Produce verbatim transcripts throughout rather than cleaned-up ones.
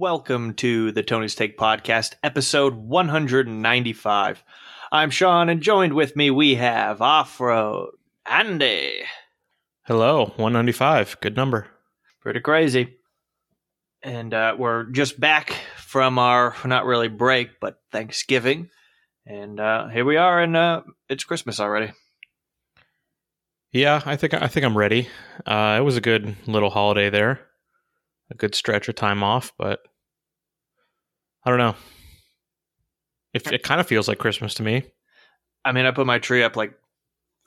Welcome to the Tony's Take podcast, episode one ninety-five. I'm Sean, and joined with me we have Offroad Andy. Hello, one ninety-five. Good number. Pretty crazy. And uh, we're just back from our, not really break, but Thanksgiving. And uh, here we are, and uh, it's Christmas already. Yeah, I think, I think I'm ready. Uh, it was a good little holiday there. A good stretch of time off, but I don't know. It, it kind of feels like Christmas to me. I mean, I put my tree up like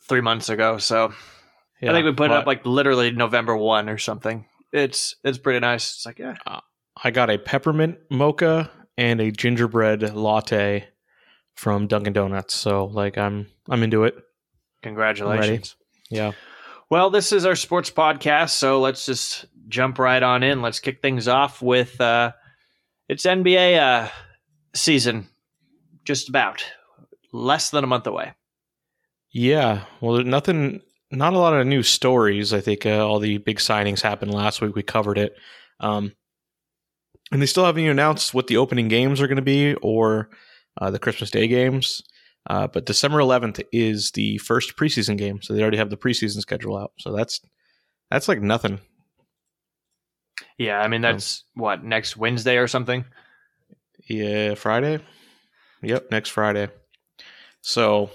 three months ago, so yeah, I think we put it up like literally November first or something. It's it's pretty nice. It's like, yeah. Uh, I got a peppermint mocha and a gingerbread latte from Dunkin' Donuts, so like I'm I'm into it. Congratulations. Yeah. Well, this is our sports podcast, so let's just jump right on in. Let's kick things off with uh, it's N B A uh, season, just about less than a month away. Yeah, well, nothing, not a lot of new stories. I think uh, all the big signings happened last week. We covered it, um, and they still haven't even announced what the opening games are going to be or uh, the Christmas Day games. Uh, but December eleventh is the first preseason game, so they already have the preseason schedule out. So that's that's like nothing. Yeah, I mean, that's um, what, next Wednesday or something? Yeah, Friday. Yep, next Friday. So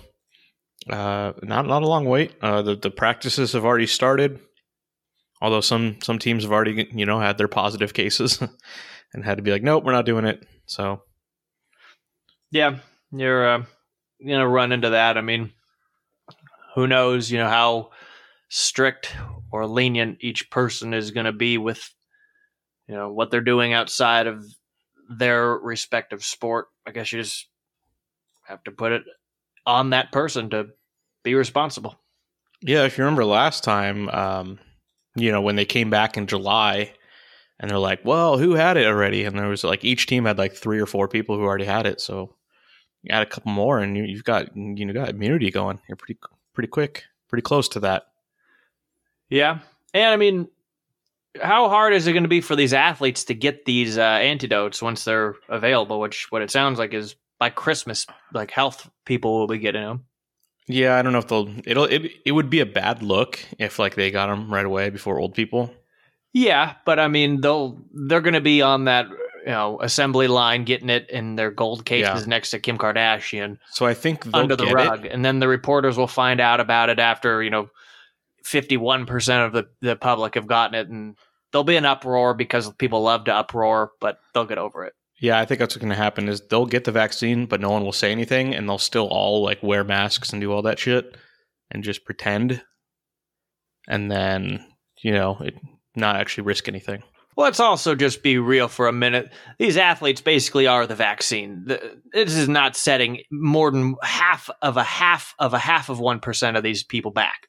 uh, not not a long wait. Uh, the the practices have already started, although some some teams have already, you know, had their positive cases and had to be like, nope, we're not doing it. So yeah, you're. Uh... You know, run into that. I mean, who knows, you know, how strict or lenient each person is going to be with, you know, what they're doing outside of their respective sport. I guess you just have to put it on that person to be responsible. Yeah. If you remember last time, um, you know, when they came back in July and they're like, well, who had it already? And there was like each team had like three or four people who already had it. So add a couple more, and you, you've got you know got immunity going. You're pretty pretty quick, pretty close to that. Yeah, and I mean, how hard is it going to be for these athletes to get these uh, antidotes once they're available? Which what it sounds like is by Christmas, like health people will be getting them. Yeah, I don't know if they'll. It'll it it would be a bad look if like they got them right away before old people. Yeah, but I mean they'll they're going to be on that, you know, assembly line getting it in their gold cases, yeah, next to Kim Kardashian. So I think under the rug, it. And then the reporters will find out about it after, you know, fifty-one percent of the, the public have gotten it, and there'll be an uproar because people love to uproar, but they'll get over it. Yeah, I think that's what's going to happen is they'll get the vaccine, but no one will say anything, and they'll still all like wear masks and do all that shit and just pretend, and then, you know, it, not actually risk anything. Let's also just be real for a minute. These athletes basically are the vaccine. The, this is not setting more than half of a half of a half of one percent of these people back.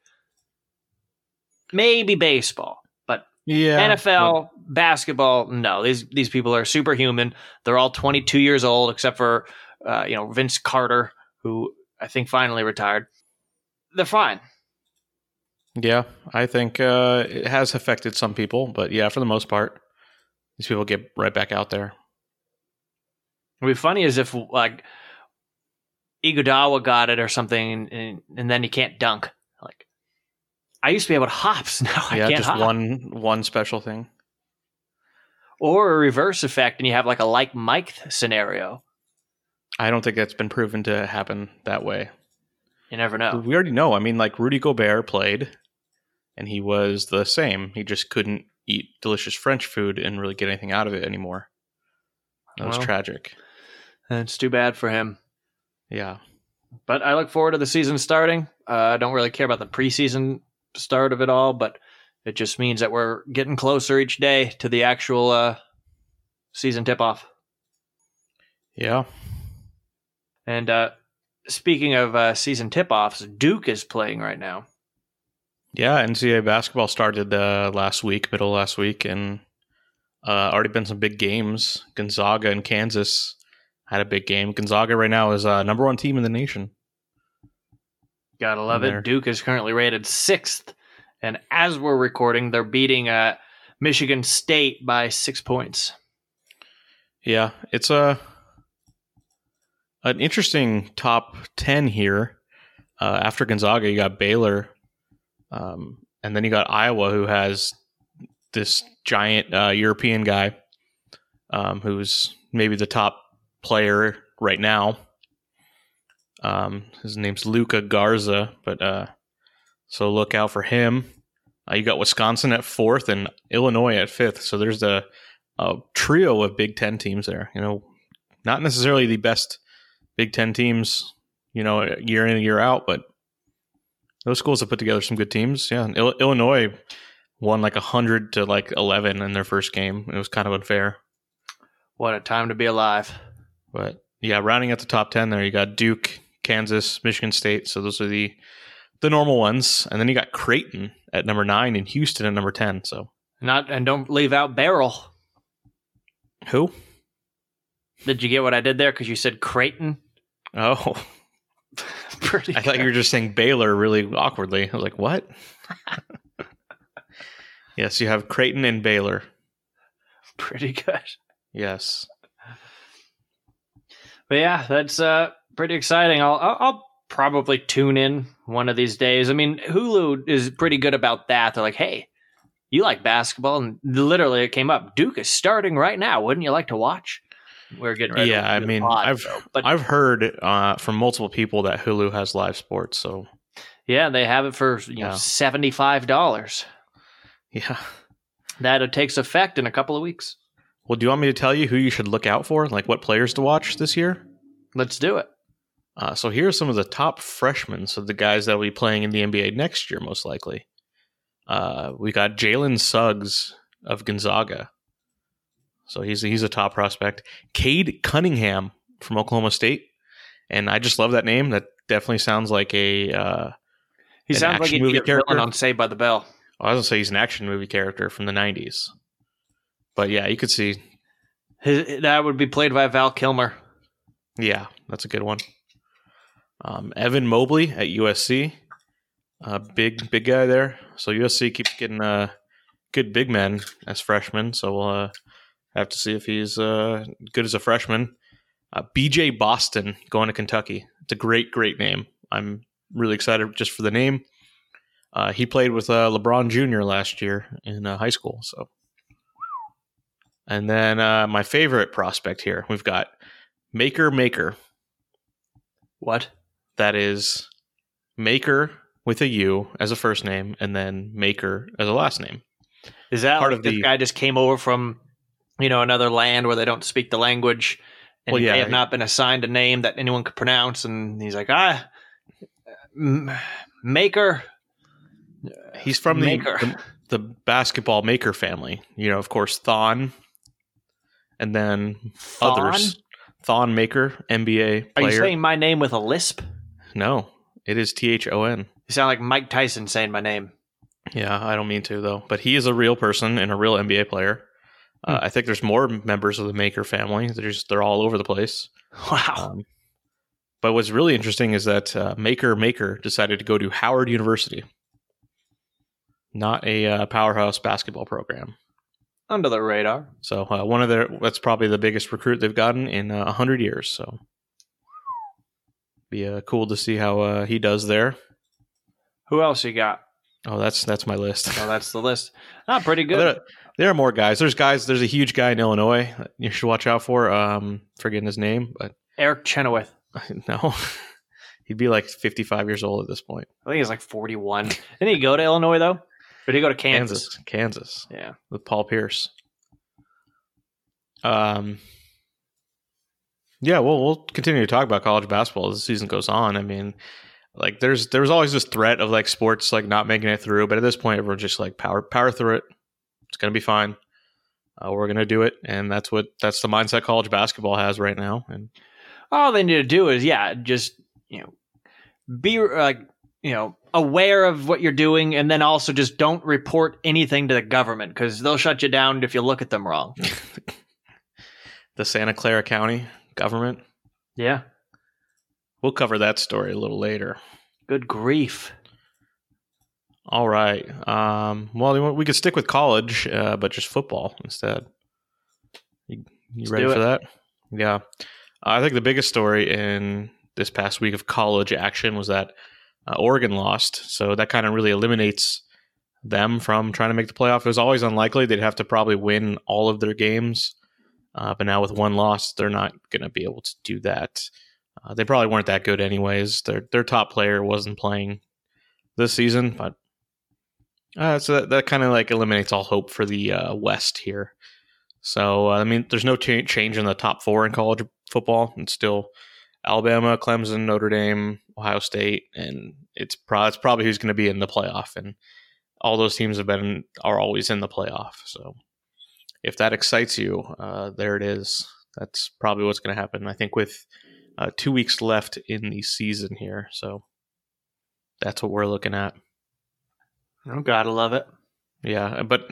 Maybe baseball, but yeah, N F L, but basketball, no. These these people are superhuman. They're all twenty-two years old, except for uh, you know Vince Carter, who I think finally retired. They're fine. Yeah, I think uh, it has affected some people, but yeah, for the most part, these people get right back out there. It'd be funny as if like Iguodala got it or something, and, and then he can't dunk. Like I used to be able to hops, now I yeah, can't. Yeah, just hop. one one special thing, or a reverse effect, and you have like a like Mike scenario. I don't think that's been proven to happen that way. You never know. We already know. I mean, like Rudy Gobert played, and he was the same. He just couldn't eat delicious French food and really get anything out of it anymore. That well, was tragic. It's too bad for him. Yeah. But I look forward to the season starting. Uh, I don't really care about the preseason start of it all, but it just means that we're getting closer each day to the actual uh, season tip-off. Yeah. And uh speaking of uh, season tip-offs, Duke is playing right now. Yeah, N C double A basketball started uh, last week, middle of last week, and uh, already been some big games. Gonzaga and Kansas had a big game. Gonzaga right now is uh, number one team in the nation. Gotta love it. Duke is currently rated sixth, and as we're recording, they're beating uh, Michigan State by six points. Yeah, it's a an interesting top ten here. Uh, after Gonzaga, you got Baylor, um, and then you got Iowa, who has this giant uh, European guy um, who's maybe the top player right now. Um, his name's Luca Garza, but uh, so look out for him. Uh, you got Wisconsin at fourth and Illinois at fifth. So there's the uh, trio of Big Ten teams there. You know, not necessarily the best Big Ten teams, you know, year in and year out, but those schools have put together some good teams. Yeah, and Il- Illinois won like one hundred to like eleven in their first game. It was kind of unfair. What a time to be alive. But yeah, rounding out the top ten there, you got Duke, Kansas, Michigan State. So those are the the normal ones, and then you got Creighton at number nine and Houston at number ten. So not and don't leave out Barrel. Who? Did you get what I did there? Because you said Creighton. Oh, pretty. I good. Thought you were just saying Baylor really awkwardly. I was like, what? Yes, you have Creighton and Baylor. Pretty good. Yes. But yeah, that's uh, pretty exciting. I'll, I'll, I'll probably tune in one of these days. I mean, Hulu is pretty good about that. They're like, hey, you like basketball? And literally it came up. Duke is starting right now. Wouldn't you like to watch? We're getting ready. Yeah, I mean, pod, I've so, but I've heard uh, from multiple people that Hulu has live sports. So yeah, they have it for you yeah. know seventy-five dollars. Yeah. That takes effect in a couple of weeks. Well, do you want me to tell you who you should look out for? Like what players to watch this year? Let's do it. Uh, so here are some of the top freshmen. So the guys that will be playing in the N B A next year, most likely. Uh, we got Jalen Suggs of Gonzaga. So he's he's a top prospect. Cade Cunningham from Oklahoma State. And I just love that name. That definitely sounds like a uh, he sounds like a movie character on Saved by the Bell. I was going to say he's an action movie character from the nineties. But yeah, you could see. His, that would be played by Val Kilmer. Yeah, that's a good one. Um, Evan Mobley at U S C. Uh, big, big guy there. So U S C keeps getting uh, good big men as freshmen. So we'll uh, have to see if he's uh, good as a freshman. Uh, B J Boston going to Kentucky. It's a great, great name. I'm really excited just for the name. Uh, he played with uh, LeBron Junior last year in uh, high school, so. And then uh, my favorite prospect here, we've got Maker Maker. What? That is Maker with a U as a first name and then Maker as a last name. Is that part like of the guy just came over from, you know, another land where they don't speak the language and well, yeah, they have not been assigned a name that anyone could pronounce? And he's like, ah, m- Maker. He's from the, the the basketball Maker family. You know, of course, Thon. And then Thon? Others. Thon Maker, N B A player. Are you saying my name with a lisp? No, it is T H O N. You sound like Mike Tyson saying my name. Yeah, I don't mean to, though. But he is a real person and a real N B A player. Hmm. Uh, I think there's more members of the Maker family. They're, just, they're all over the place. Wow. Um, but what's really interesting is that uh, Maker Maker decided to go to Howard University. Not a uh, powerhouse basketball program. Under the radar. So uh, one of their that's probably the biggest recruit they've gotten in a uh, hundred years. So be uh, cool to see how uh, he does there. Who else you got? Oh, that's that's my list. Oh, that's the list. Not pretty good. There are, there are more guys. There's guys. There's a huge guy in Illinois you should watch out for. Um, forgetting his name, but Eric Chenoweth. No, he'd be like fifty-five years old at this point. I think he's like forty-one. Didn't he go to Illinois though? But he go to Kansas. Kansas. Kansas. Yeah. With Paul Pierce. Um. Yeah, well, we'll continue to talk about college basketball as the season goes on. I mean, like, there's there was always this threat of, like, sports, like, not making it through. But at this point, everyone's just, like, power power through it. It's going to be fine. Uh, we're going to do it. And that's what that's the mindset college basketball has right now. And all they need to do is, yeah, just, you know, be, like, you know, aware of what you're doing, and then also just don't report anything to the government because they'll shut you down if you look at them wrong. The Santa Clara County government. Yeah. We'll cover that story a little later. Good grief. All right. Um, well, we could stick with college, uh, but just football instead. You You Let's ready for that? Yeah. I think the biggest story in this past week of college action was that uh, Oregon lost. So that kind of really eliminates them from trying to make the playoff. It was always unlikely. They'd have to probably win all of their games. Uh, but now with one loss, they're not going to be able to do that. Uh, they probably weren't that good anyways. Their their top player wasn't playing this season. But uh, so that, that kind of like eliminates all hope for the uh, West here. So, uh, I mean, there's no t- change in the top four in college football. It's still Alabama, Clemson, Notre Dame, Ohio State, and it's, pro- it's probably who's going to be in the playoff. And all those teams have been are always in the playoff. So, if that excites you, uh, there it is. That's probably what's going to happen, I think, with uh, two weeks left in the season here. So, that's what we're looking at. Oh, gotta love it. Yeah, but...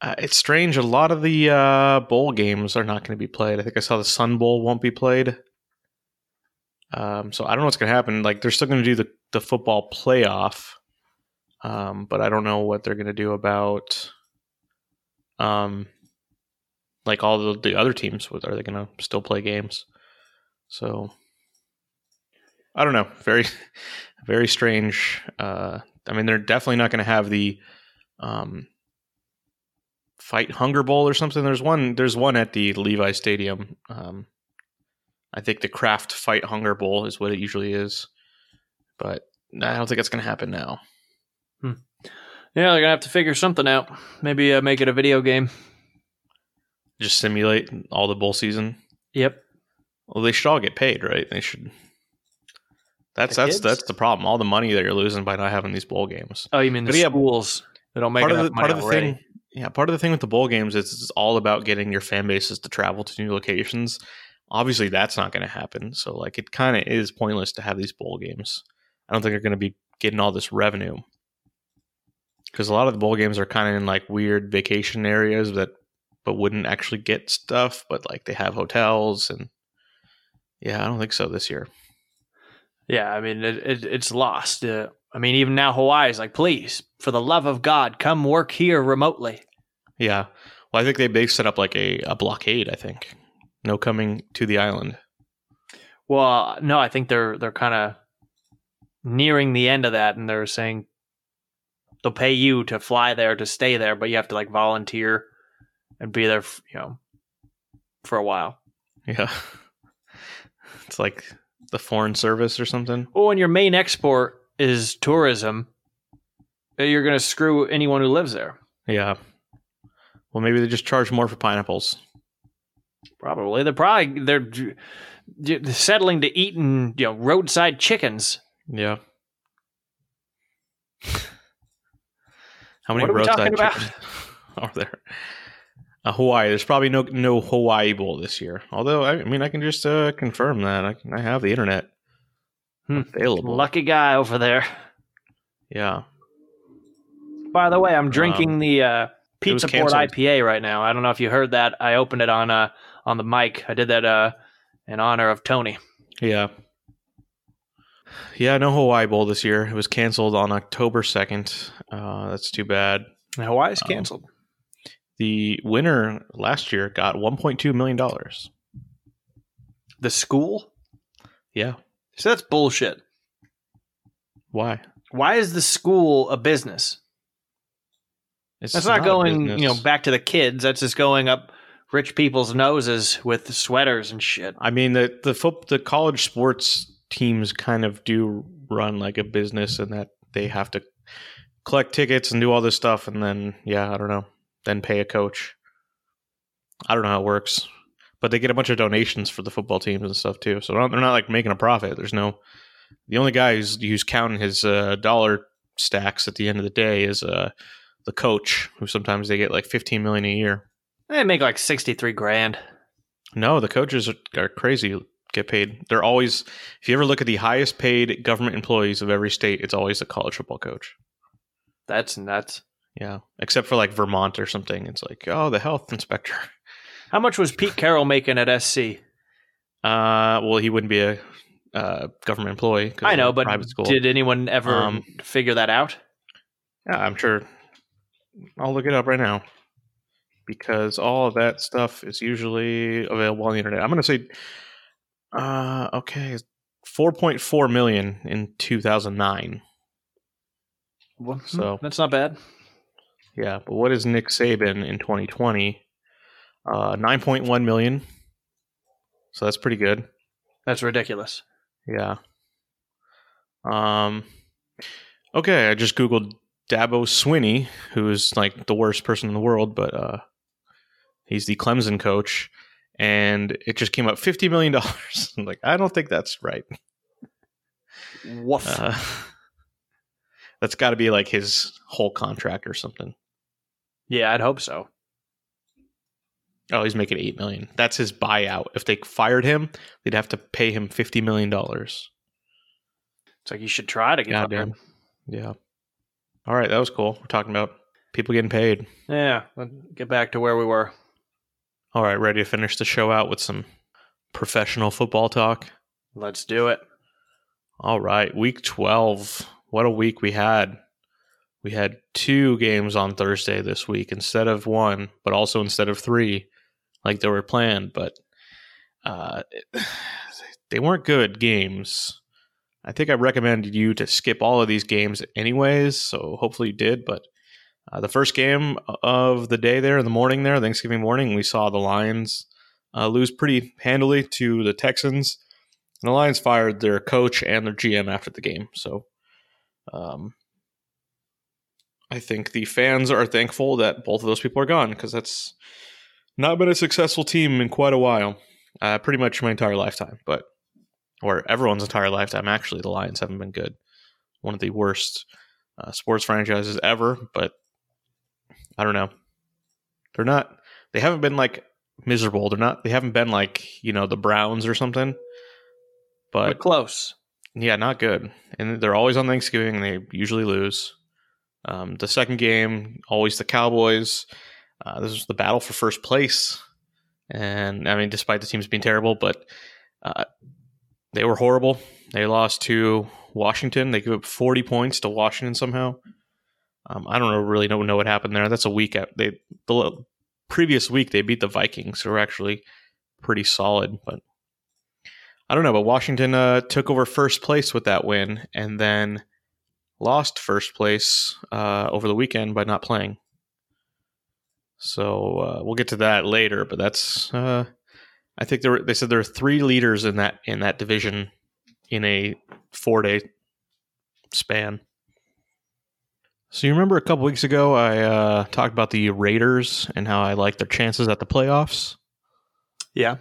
Uh, it's strange. A lot of the uh, bowl games are not going to be played. I think I saw the Sun Bowl won't be played. Um, so I don't know what's going to happen. Like, they're still going to do the, the football playoff, um, but I don't know what they're going to do about, um, like all the, the other teams. Are they going to still play games? So I don't know. Very, very strange. Uh, I mean, they're definitely not going to have the. Um, Fight Hunger Bowl or something. There's one. There's one at the Levi's Stadium. Um, I think the Kraft Fight Hunger Bowl is what it usually is, but I don't think it's going to happen now. Hmm. Yeah, they're going to have to figure something out. Maybe uh, make it a video game. Just simulate all the bowl season. Yep. Well, they should all get paid, right? They should. That's the that's kids? that's the problem. All the money that you're losing by not having these bowl games. Oh, you mean but the yeah, schools that don't make enough money already. Thing, Yeah, part of the thing with the bowl games is it's all about getting your fan bases to travel to new locations. Obviously, that's not going to happen. So, like, it kind of is pointless to have these bowl games. I don't think they're going to be getting all this revenue. Because a lot of the bowl games are kind of in, like, weird vacation areas that but wouldn't actually get stuff. But, like, they have hotels. And, yeah, I don't think so this year. Yeah, I mean, it, it, it's lost. Uh, I mean, even now Hawaii's like, please, for the love of God, come work here remotely. Yeah. Well, I think they, they set up like a, a blockade, I think. No coming to the island. Well, no, I think they're they're kind of nearing the end of that, and they're saying they'll pay you to fly there, to stay there, but you have to like volunteer and be there, f- you know, for a while. Yeah. It's like the foreign service or something. Oh, and your main export is tourism. You're going to screw anyone who lives there. Yeah. Well, maybe they just charge more for pineapples. Probably. They're probably they're settling to eating, you know, roadside chickens. Yeah. How many roadside chickens are there? Uh, Hawaii. There's probably no no Hawaii Bowl this year. Although, I mean, I can just uh, confirm that. I, can, I have the internet. Available. Lucky guy over there. Yeah. By the way, I'm drinking um, the uh, Pizza Port I P A right now. I don't know if you heard that. I opened it on uh, on the mic. I did that uh, in honor of Tony. Yeah. Yeah, no Hawaii Bowl this year. It was canceled on October second. Uh, that's too bad. And Hawaii's canceled. Um, the winner last year got one point two million dollars. The school? Yeah. So that's bullshit. Why? Why is the school a business? It's that's not, not going, you know, back to the kids. That's just going up rich people's noses with sweaters and shit. I mean, the the foot, the college sports teams kind of do run like a business, and that they have to collect tickets and do all this stuff, and then yeah, I don't know, then pay a coach. I don't know how it works. But they get a bunch of donations for the football teams and stuff too, so they're not like making a profit. There's no, the only guy who's, who's counting his uh, dollar stacks at the end of the day is uh, the coach, who sometimes they get like fifteen million dollars a year. They make like sixty-three grand. No, the coaches are, are crazy. Get paid. They're always, if you ever look at the highest paid government employees of every state, it's always a college football coach. That's nuts. Yeah, except for like Vermont or something. It's like, oh, the health inspector. How much was Pete Carroll making at S C? Uh, well, he wouldn't be a uh, government employee. I know, but did anyone ever um, figure that out? Yeah, I'm sure. I'll look it up right now. because all of that stuff is usually available on the internet. I'm going to say, uh, okay, four point four million in two thousand nine. Well, so that's not bad. Yeah, but what is Nick Saban in twenty twenty? Uh, nine point one million. So that's pretty good. That's ridiculous. Yeah. Um. Okay, I just Googled Dabo Swinney, who is like the worst person in the world, but uh, he's the Clemson coach, and it just came up fifty million dollars. I'm like, I don't think that's right. Woof. Uh, that's got to be like his whole contract or something. Yeah, I'd hope so. Oh, he's making eight million dollars. That's his buyout. If they fired him, they'd have to pay him fifty million dollars. It's like you should try to get out there. Yeah. All right, that was cool. We're talking about people getting paid. Yeah, let's get back to where we were. All right, ready to finish the show out with some professional football talk? Let's do it. All right, week twelve. What a week we had. We had two games on Thursday this week instead of one, but also instead of three, like they were planned. But uh, they weren't good games. I think I recommended you to skip all of these games anyways, so hopefully you did. But uh, the first game of the day there, in the morning there, Thanksgiving morning, we saw the Lions uh, lose pretty handily to the Texans. And the Lions fired their coach and their G M after the game. So um, I think the fans are thankful that both of those people are gone, because that's not been a successful team in quite a while, uh, pretty much my entire lifetime, but... or everyone's entire lifetime, actually, the Lions haven't been good. One of the worst uh, sports franchises ever, but I don't know. They're not, they haven't been like miserable. They're not, they haven't been like, you know, the Browns or something, but we're close. Yeah, not good. And they're always on Thanksgiving and they usually lose. Um, the second game, always the Cowboys. Uh, this is the battle for first place. And I mean, despite the teams being terrible, but, uh, they were horrible. They lost to Washington. They gave up forty points to Washington somehow. Um, I don't know, really don't know what happened there. That's a week out. They, the previous week, they beat the Vikings, who were actually pretty solid. But I don't know, but Washington uh, took over first place with that win and then lost first place uh, over the weekend by not playing. So uh, we'll get to that later, but that's... Uh, I think there were, they said there are three leaders in that in that division in a four-day span. So you remember a couple weeks ago I uh, talked about the Raiders and how I like their chances at the playoffs? Yeah.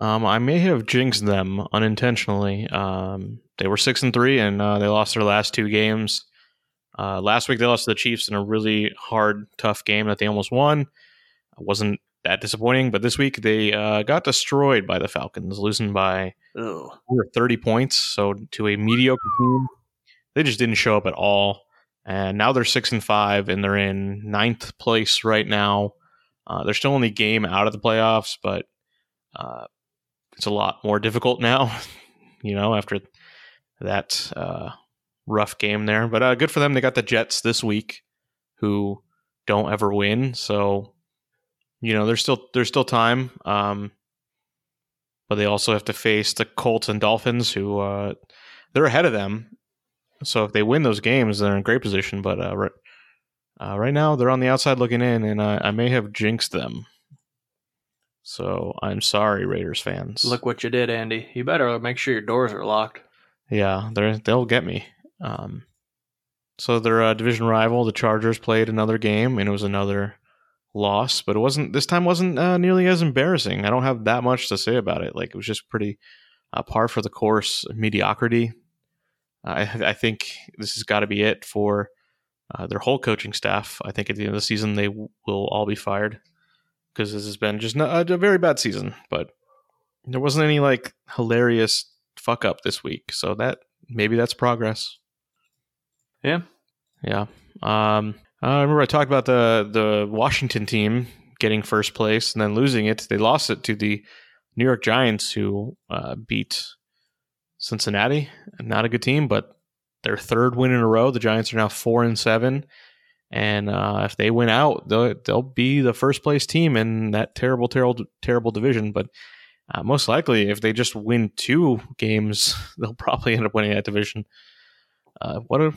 Um, I may have jinxed them unintentionally. Um, they were six and three, and uh, they lost their last two games. Uh, last week they lost to the Chiefs in a really hard, tough game that they almost won. I wasn't that disappointing, but this week they uh, got destroyed by the Falcons, losing by Ew. thirty points. So to a mediocre team, they just didn't show up at all. And now they're six and five, and they're in ninth place right now. Uh, they're still only game out of the playoffs, but uh, it's a lot more difficult now. You know, after that uh, rough game there, but uh, good for them. They got the Jets this week, who don't ever win, so. You know, there's still there's still time, um, but they also have to face the Colts and Dolphins, who uh, they're ahead of them. So if they win those games, they're in great position. But uh, right, uh, right now, they're on the outside looking in, and I, I may have jinxed them. So I'm sorry, Raiders fans. Look what you did, Andy. You better make sure your doors are locked. Yeah, they're, they'll get me. Um, so their uh, division rival, the Chargers, played another game, and it was another... loss, but it wasn't this time wasn't uh, nearly as embarrassing. I don't have that much to say about it. Like it was just pretty uh, par for the course mediocrity. Uh, I, I think this has got to be it for uh, their whole coaching staff. I think at the end of the season they w- will all be fired because this has been just not, a very bad season. But there wasn't any like hilarious fuck up this week, so that maybe that's progress. Yeah, yeah. Um, I remember I talked about the, the Washington team getting first place and then losing it. They lost it to the New York Giants, who uh, beat Cincinnati. Not a good team, but their third win in a row. The Giants are now four and seven, And uh, if they win out, they'll, they'll be the first place team in that terrible, terrible, terrible division. But uh, most likely, if they just win two games, they'll probably end up winning that division. Uh, what a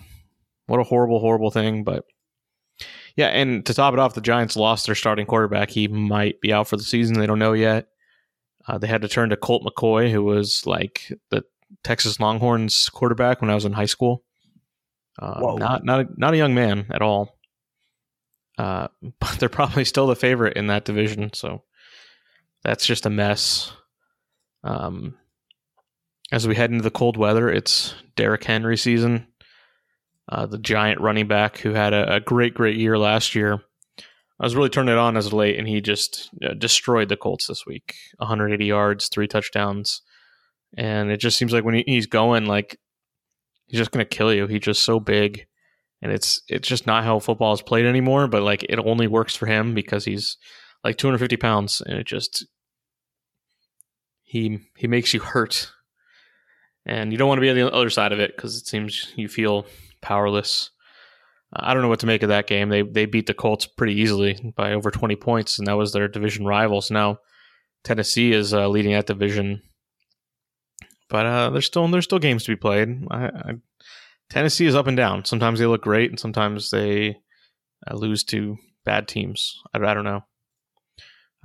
what a horrible, horrible thing. But yeah, and to top it off, the Giants lost their starting quarterback. He might be out for the season. They don't know yet. Uh, they had to turn to Colt McCoy, who was like the Texas Longhorns quarterback when I was in high school. Uh, not not a, not a young man at all. Uh, but they're probably still the favorite in that division, so that's just a mess. Um, as we head into the cold weather, it's Derrick Henry season. Uh, the giant running back who had a, a great, great year last year. I was really turning it on as of late, and he just uh, destroyed the Colts this week. one hundred eighty yards, three touchdowns. And it just seems like when he, he's going, like, he's just going to kill you. He's just so big. And it's it's just not how football is played anymore, but like it only works for him because he's like two hundred fifty pounds, and it just he he makes you hurt, and you don't want to be on the other side of it because it seems you feel powerless. I don't know what to make of that game. They they beat the Colts pretty easily by over twenty points, and that was their division rivals. Now Tennessee is uh, leading that division, but uh, there's still there's still games to be played. I. I Tennessee is up and down. Sometimes they look great, and sometimes they uh, lose to bad teams. I, I don't know.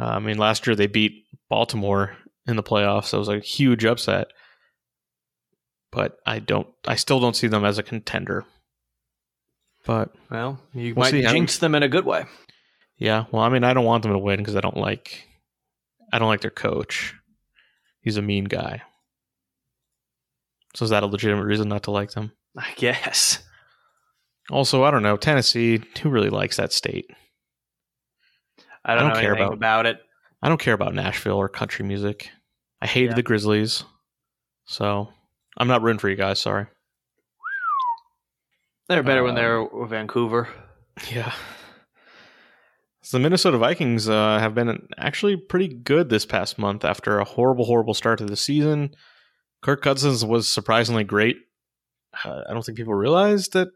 Uh, I mean, last year they beat Baltimore in the playoffs. That was a huge upset. But I don't. I still don't see them as a contender. But well, you we'll might see. jinx them in a good way. Yeah. Well, I mean, I don't want them to win because I don't like. I don't like their coach. He's a mean guy. So is that a legitimate reason not to like them? I guess. Also, I don't know. Tennessee, who really likes that state? I don't, I don't know care about, about it. I don't care about Nashville or country music. I hated yeah. the Grizzlies. So I'm not rooting for you guys. Sorry. They're better uh, when they're Vancouver. Yeah. So the Minnesota Vikings uh, have been actually pretty good this past month after a horrible, horrible start to the season. Kirk Cousins was surprisingly great. Uh, I don't think people realized that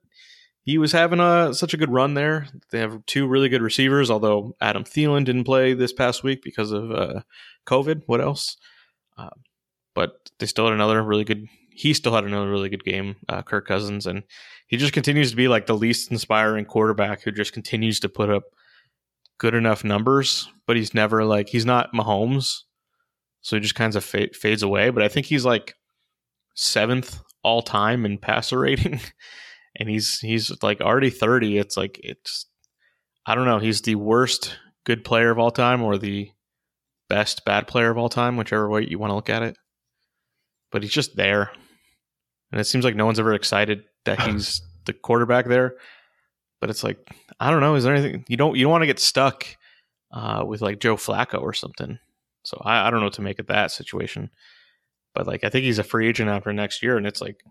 he was having a, such a good run there. They have two really good receivers, although Adam Thielen didn't play this past week because of uh, COVID. What else? Uh, but they still had another really good. He still had another really good game, uh, Kirk Cousins, and he just continues to be like the least inspiring quarterback who just continues to put up good enough numbers. But he's never like he's not Mahomes, so he just kind of fa- fades away. But I think he's like seventh all time in passer rating, and he's he's like already thirty. It's like it's I don't know. He's the worst good player of all time, or the best bad player of all time, whichever way you want to look at it. But he's just there, and it seems like no one's ever excited that he's the quarterback there. But it's like I don't know. Is there anything you don't you don't want to get stuck uh, with like Joe Flacco or something? So I, I don't know what to make of that situation. But like I think he's a free agent after next year, and it's like,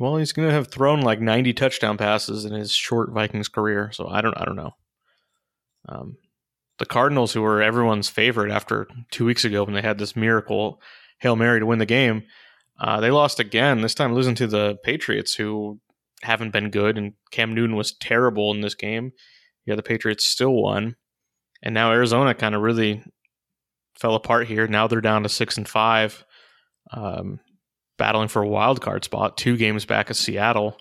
well, he's going to have thrown like ninety touchdown passes in his short Vikings career. So I don't, I don't know. Um, the Cardinals, who were everyone's favorite after two weeks ago when they had this miracle Hail Mary to win the game, uh, they lost again. This time losing to the Patriots, who haven't been good, and Cam Newton was terrible in this game. Yeah, the Patriots still won, and now Arizona kind of really fell apart here. Now they're down to six and five. Um, battling for a wild card spot, two games back at Seattle.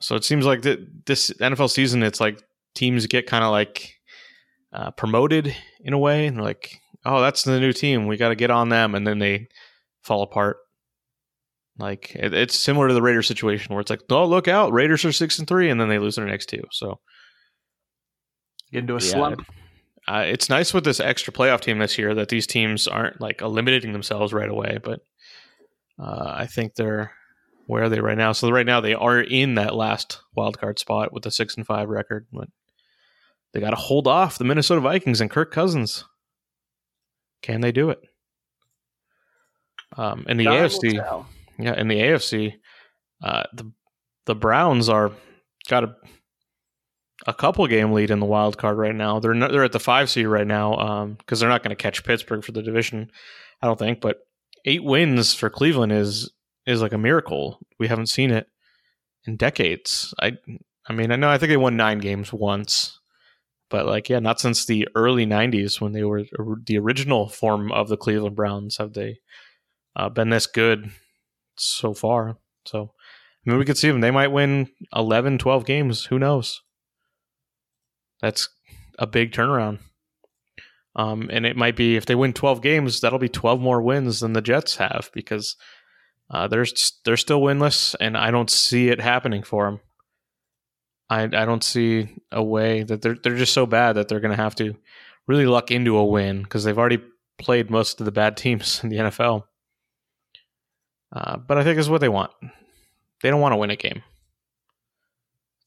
So it seems like th- this N F L season, it's like teams get kind of like uh, promoted in a way, and like, oh, that's the new team. We got to get on them, and then they fall apart. Like it, it's similar to the Raiders situation, where it's like, oh, look out, Raiders are six and three, and then they lose their next two. So get into a yeah, slump. It, Uh, it's nice with this extra playoff team this year that these teams aren't like eliminating themselves right away, but uh, I think they're where are they right now? So right now they are in that last wildcard spot with a six and five record, but they got to hold off the Minnesota Vikings and Kirk Cousins. Can they do it? Um, in the Donald A F C, Dow. yeah, in the A F C, uh, the the Browns are got to. A couple game lead in the wild card right now. They're not, they're at the five seed right now because um, they're not going to catch Pittsburgh for the division, I don't think. But eight wins for Cleveland is is like a miracle. We haven't seen it in decades. I I mean, I know I think they won nine games once, but like, yeah, not since the early nineties when they were the original form of the Cleveland Browns have they uh, been this good so far. So, I mean, we could see them. They might win eleven, twelve games. Who knows? That's a big turnaround. Um, and it might be, if they win twelve games, that'll be twelve more wins than the Jets have, because uh, they're, they're still winless, and I don't see it happening for them. I, I don't see a way that they're, they're just so bad that they're going to have to really luck into a win, because they've already played most of the bad teams in the N F L. Uh, but I think it's what they want. They don't want to win a game.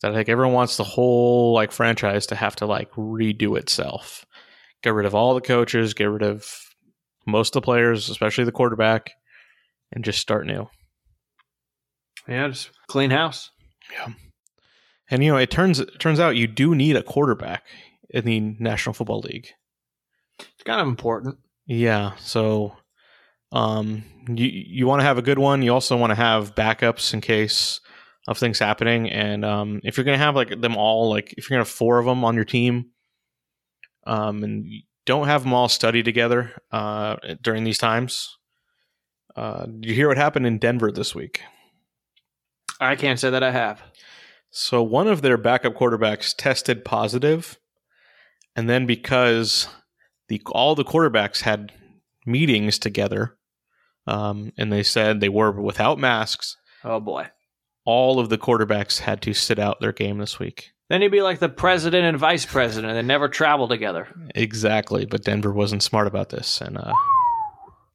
That I think everyone wants the whole like franchise to have to like redo itself. Get rid of all the coaches, get rid of most of the players, especially the quarterback, and just start new. Yeah, just clean house. Yeah. And, you know, it turns it turns out you do need a quarterback in the National Football League. It's kind of important. Yeah, so um, you, you want to have a good one. You also want to have backups in case of things happening. And um, if you're going to have, like, them all, like, if you're going to have four of them on your team, Um, and don't have them all study together uh, during these times. Uh, did you hear what happened in Denver this week? I can't say that I have. So one of their backup quarterbacks tested positive, and then because the all the quarterbacks had meetings together, um, and they said they were without masks. Oh boy! All of the quarterbacks had to sit out their game this week. Then you'd be like the president and vice president that never travel together. Exactly, but Denver wasn't smart about this, and uh,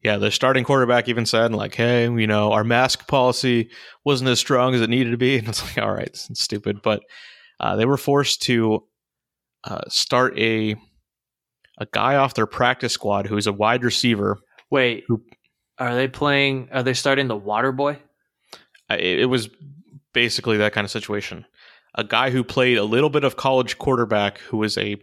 yeah, their starting quarterback even said, "Like, hey, you know, our mask policy wasn't as strong as it needed to be." And it's like, all right, it's stupid, but uh, they were forced to uh, start a a guy off their practice squad who's a wide receiver. Wait, who, are they playing? Are they starting the water boy? It, it was basically that kind of situation. A guy who played a little bit of college quarterback, who is a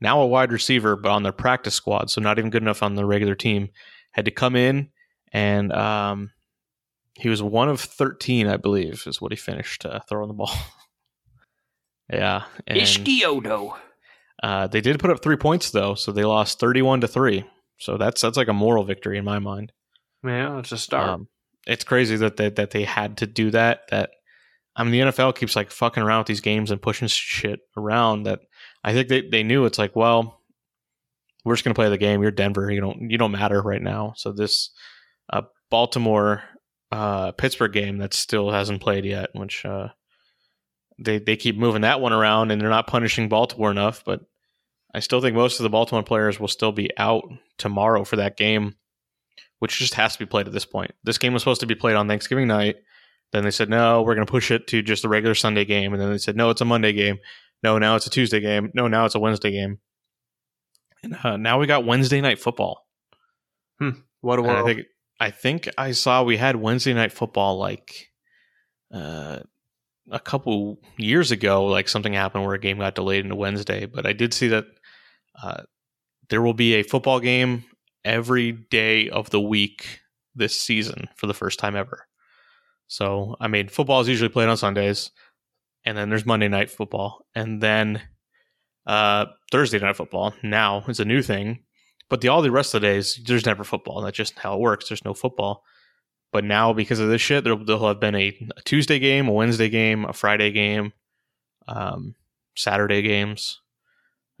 now a wide receiver, but on their practice squad, so not even good enough on the regular team, had to come in, and um, he was one of thirteen, I believe, is what he finished uh, throwing the ball. Yeah, and, Ishkiodo. Uh, they did put up three points though, so they lost thirty-one to three. So that's that's like a moral victory in my mind. Yeah, it's a start. Um, it's crazy that they, that they had to do that. That. I mean, the N F L keeps like fucking around with these games and pushing shit around that I think they, they knew it's like, well, we're just going to play the game. You're Denver. You don't, you don't matter right now. So this uh, Baltimore uh, Pittsburgh game that still hasn't played yet, which uh, they, they keep moving that one around, and they're not punishing Baltimore enough. But I still think most of the Baltimore players will still be out tomorrow for that game, which just has to be played at this point. This game was supposed to be played on Thanksgiving night. Then they said, no, we're going to push it to just the regular Sunday game. And then they said, no, it's a Monday game. No, now it's a Tuesday game. No, now it's a Wednesday game. And uh, now we got Wednesday night football. Hmm. What a world. I think, I think I saw we had Wednesday night football like uh, a couple years ago. Like something happened where a game got delayed into Wednesday. But I did see that uh, there will be a football game every day of the week this season for the first time ever. So, I mean, football is usually played on Sundays, and then there's Monday night football, and then uh, Thursday night football. Now it's a new thing, but the all the rest of the days, there's never football. And that's just how it works. There's no football. But now, because of this shit, there will have been a, a Tuesday game, a Wednesday game, a Friday game, um, Saturday games.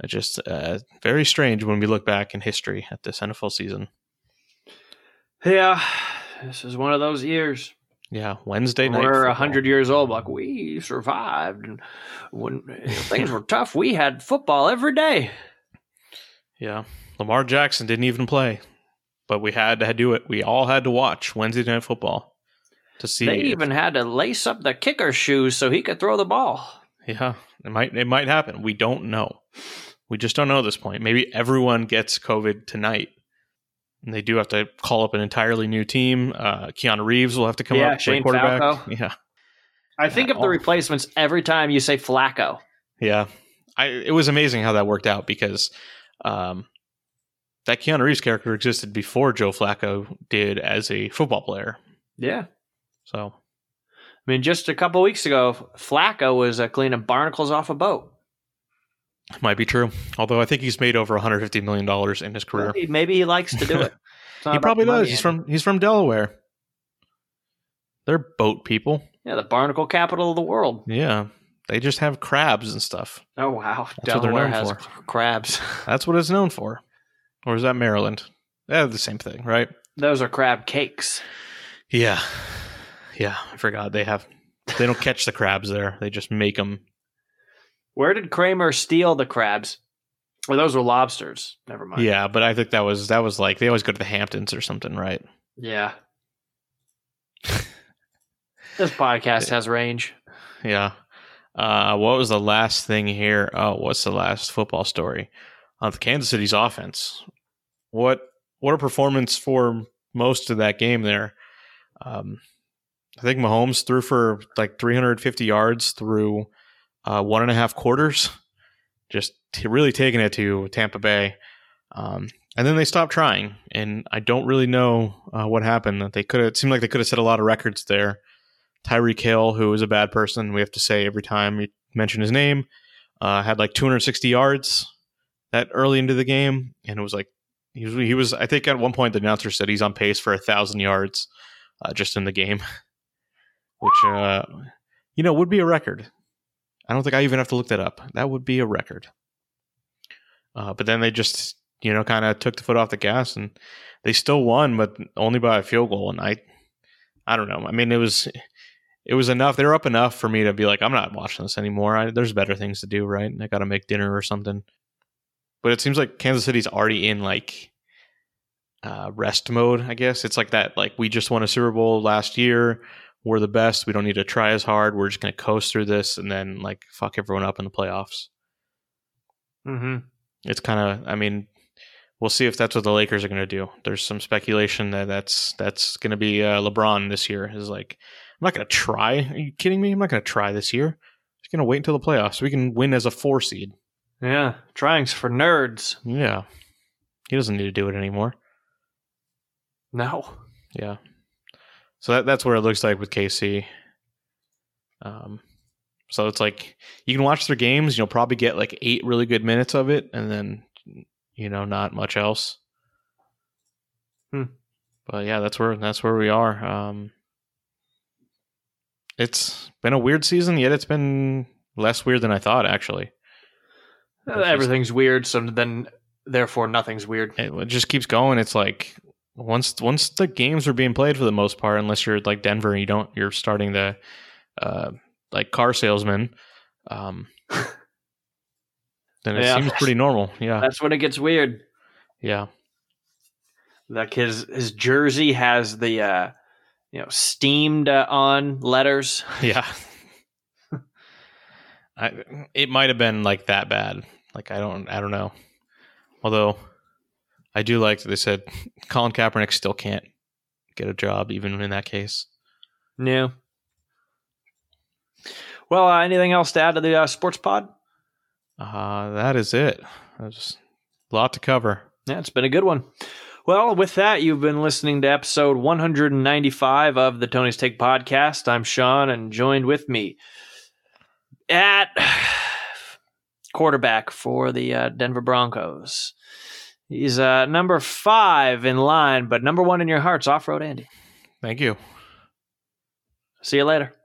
It's just uh, very strange when we look back in history at this N F L season. Yeah, this is one of those years. Yeah, Wednesday night. We're one hundred years old. Like, we survived. And when you know, things were tough, we had football every day. Yeah. Lamar Jackson didn't even play, but we had to do it. We all had to watch Wednesday night football to see. They even if, had to lace up the kicker shoes so he could throw the ball. Yeah, it might, it might happen. We don't know. We just don't know at this point. Maybe everyone gets COVID tonight. And they do have to call up an entirely new team. Uh, Keanu Reeves will have to come yeah, up. Shane Falco. Yeah, I think yeah, of the replacements every time you say Flacco. Yeah, I, it was amazing how that worked out, because um, that Keanu Reeves character existed before Joe Flacco did as a football player. Yeah. So I mean, just a couple weeks ago, Flacco was uh, cleaning barnacles off a boat. Might be true. Although I think he's made over one hundred fifty million dollars in his career. Maybe, maybe he likes to do it. He probably does. He's from, he's from Delaware. They're boat people. Yeah, the barnacle capital of the world. Yeah. They just have crabs and stuff. Oh, wow. That's Delaware has for. crabs. That's what it's known for. Or is that Maryland? They're the same thing, right? Those are crab cakes. Yeah. Yeah, I forgot. They have. They don't catch the crabs there. They just make them. Where did Kramer steal the crabs? Well, those were lobsters. Never mind. Yeah, but I think that was that was like, they always go to the Hamptons or something, right? Yeah. This podcast has range. Yeah. Uh, what was the last thing here? Oh, what's the last football story? Uh, the Kansas City's offense. What what a performance for most of that game there. Um, I think Mahomes threw for like three hundred fifty yards through uh, one and a half quarters. Just t- really taking it to Tampa Bay. Um, and then they stopped trying. And I don't really know uh, what happened. That they could It seemed like they could have set a lot of records there. Tyreek Hill, who is a bad person, we have to say every time we mention his name, uh, had like two hundred sixty yards that early into the game. And it was like, he was, he was I think at one point the announcer said he's on pace for one thousand yards uh, just in the game, which, uh, you know, would be a record. I don't think I even have to look that up. That would be a record. Uh, but then they just, you know, kind of took the foot off the gas and they still won, but only by a field goal. And I, I don't know. I mean, it was... It was enough. They were up enough for me to be like, I'm not watching this anymore. I, there's better things to do, right? I got to make dinner or something. But it seems like Kansas City's already in like uh, rest mode, I guess. It's like that, like we just won a Super Bowl last year. We're the best. We don't need to try as hard. We're just going to coast through this and then like fuck everyone up in the playoffs. Mm-hmm. It's kind of, I mean, we'll see if that's what the Lakers are going to do. There's some speculation that that's, that's going to be uh, LeBron this year is like, I'm not going to try. Are you kidding me? I'm not going to try this year. I'm just going to wait until the playoffs so we can win as a four seed. Yeah. Trying's for nerds. Yeah. He doesn't need to do it anymore. No. Yeah. So that, that's what it looks like with K C. Um, so it's like you can watch their games. You'll probably get like eight really good minutes of it and then, you know, not much else. Hmm. But yeah, that's where, that's where we are. Um, It's been a weird season, yet it's been less weird than I thought, actually. Everything's just, weird, so then, therefore, nothing's weird. It just keeps going. It's like, once once the games are being played for the most part, unless you're like Denver and you don't, you're starting the, uh, like, car salesman, um, then it yeah. seems pretty normal. Yeah. That's when it gets weird. Yeah. Like, his, his jersey has the... Uh, You know, steamed uh, on letters. Yeah. I, it might have been like that bad. Like, I don't, I don't know. Although I do like that they said Colin Kaepernick still can't get a job, even in that case. No. Well, uh, anything else to add to the uh, sports pod? Uh, that is it. There's a lot to cover. Yeah, it's been a good one. Well, with that, you've been listening to episode one hundred ninety-five of the Tony's Take podcast. I'm Sean, and joined with me at quarterback for the uh, Denver Broncos. He's uh, number five in line, but number one in your hearts, Offroad Andy. Thank you. See you later.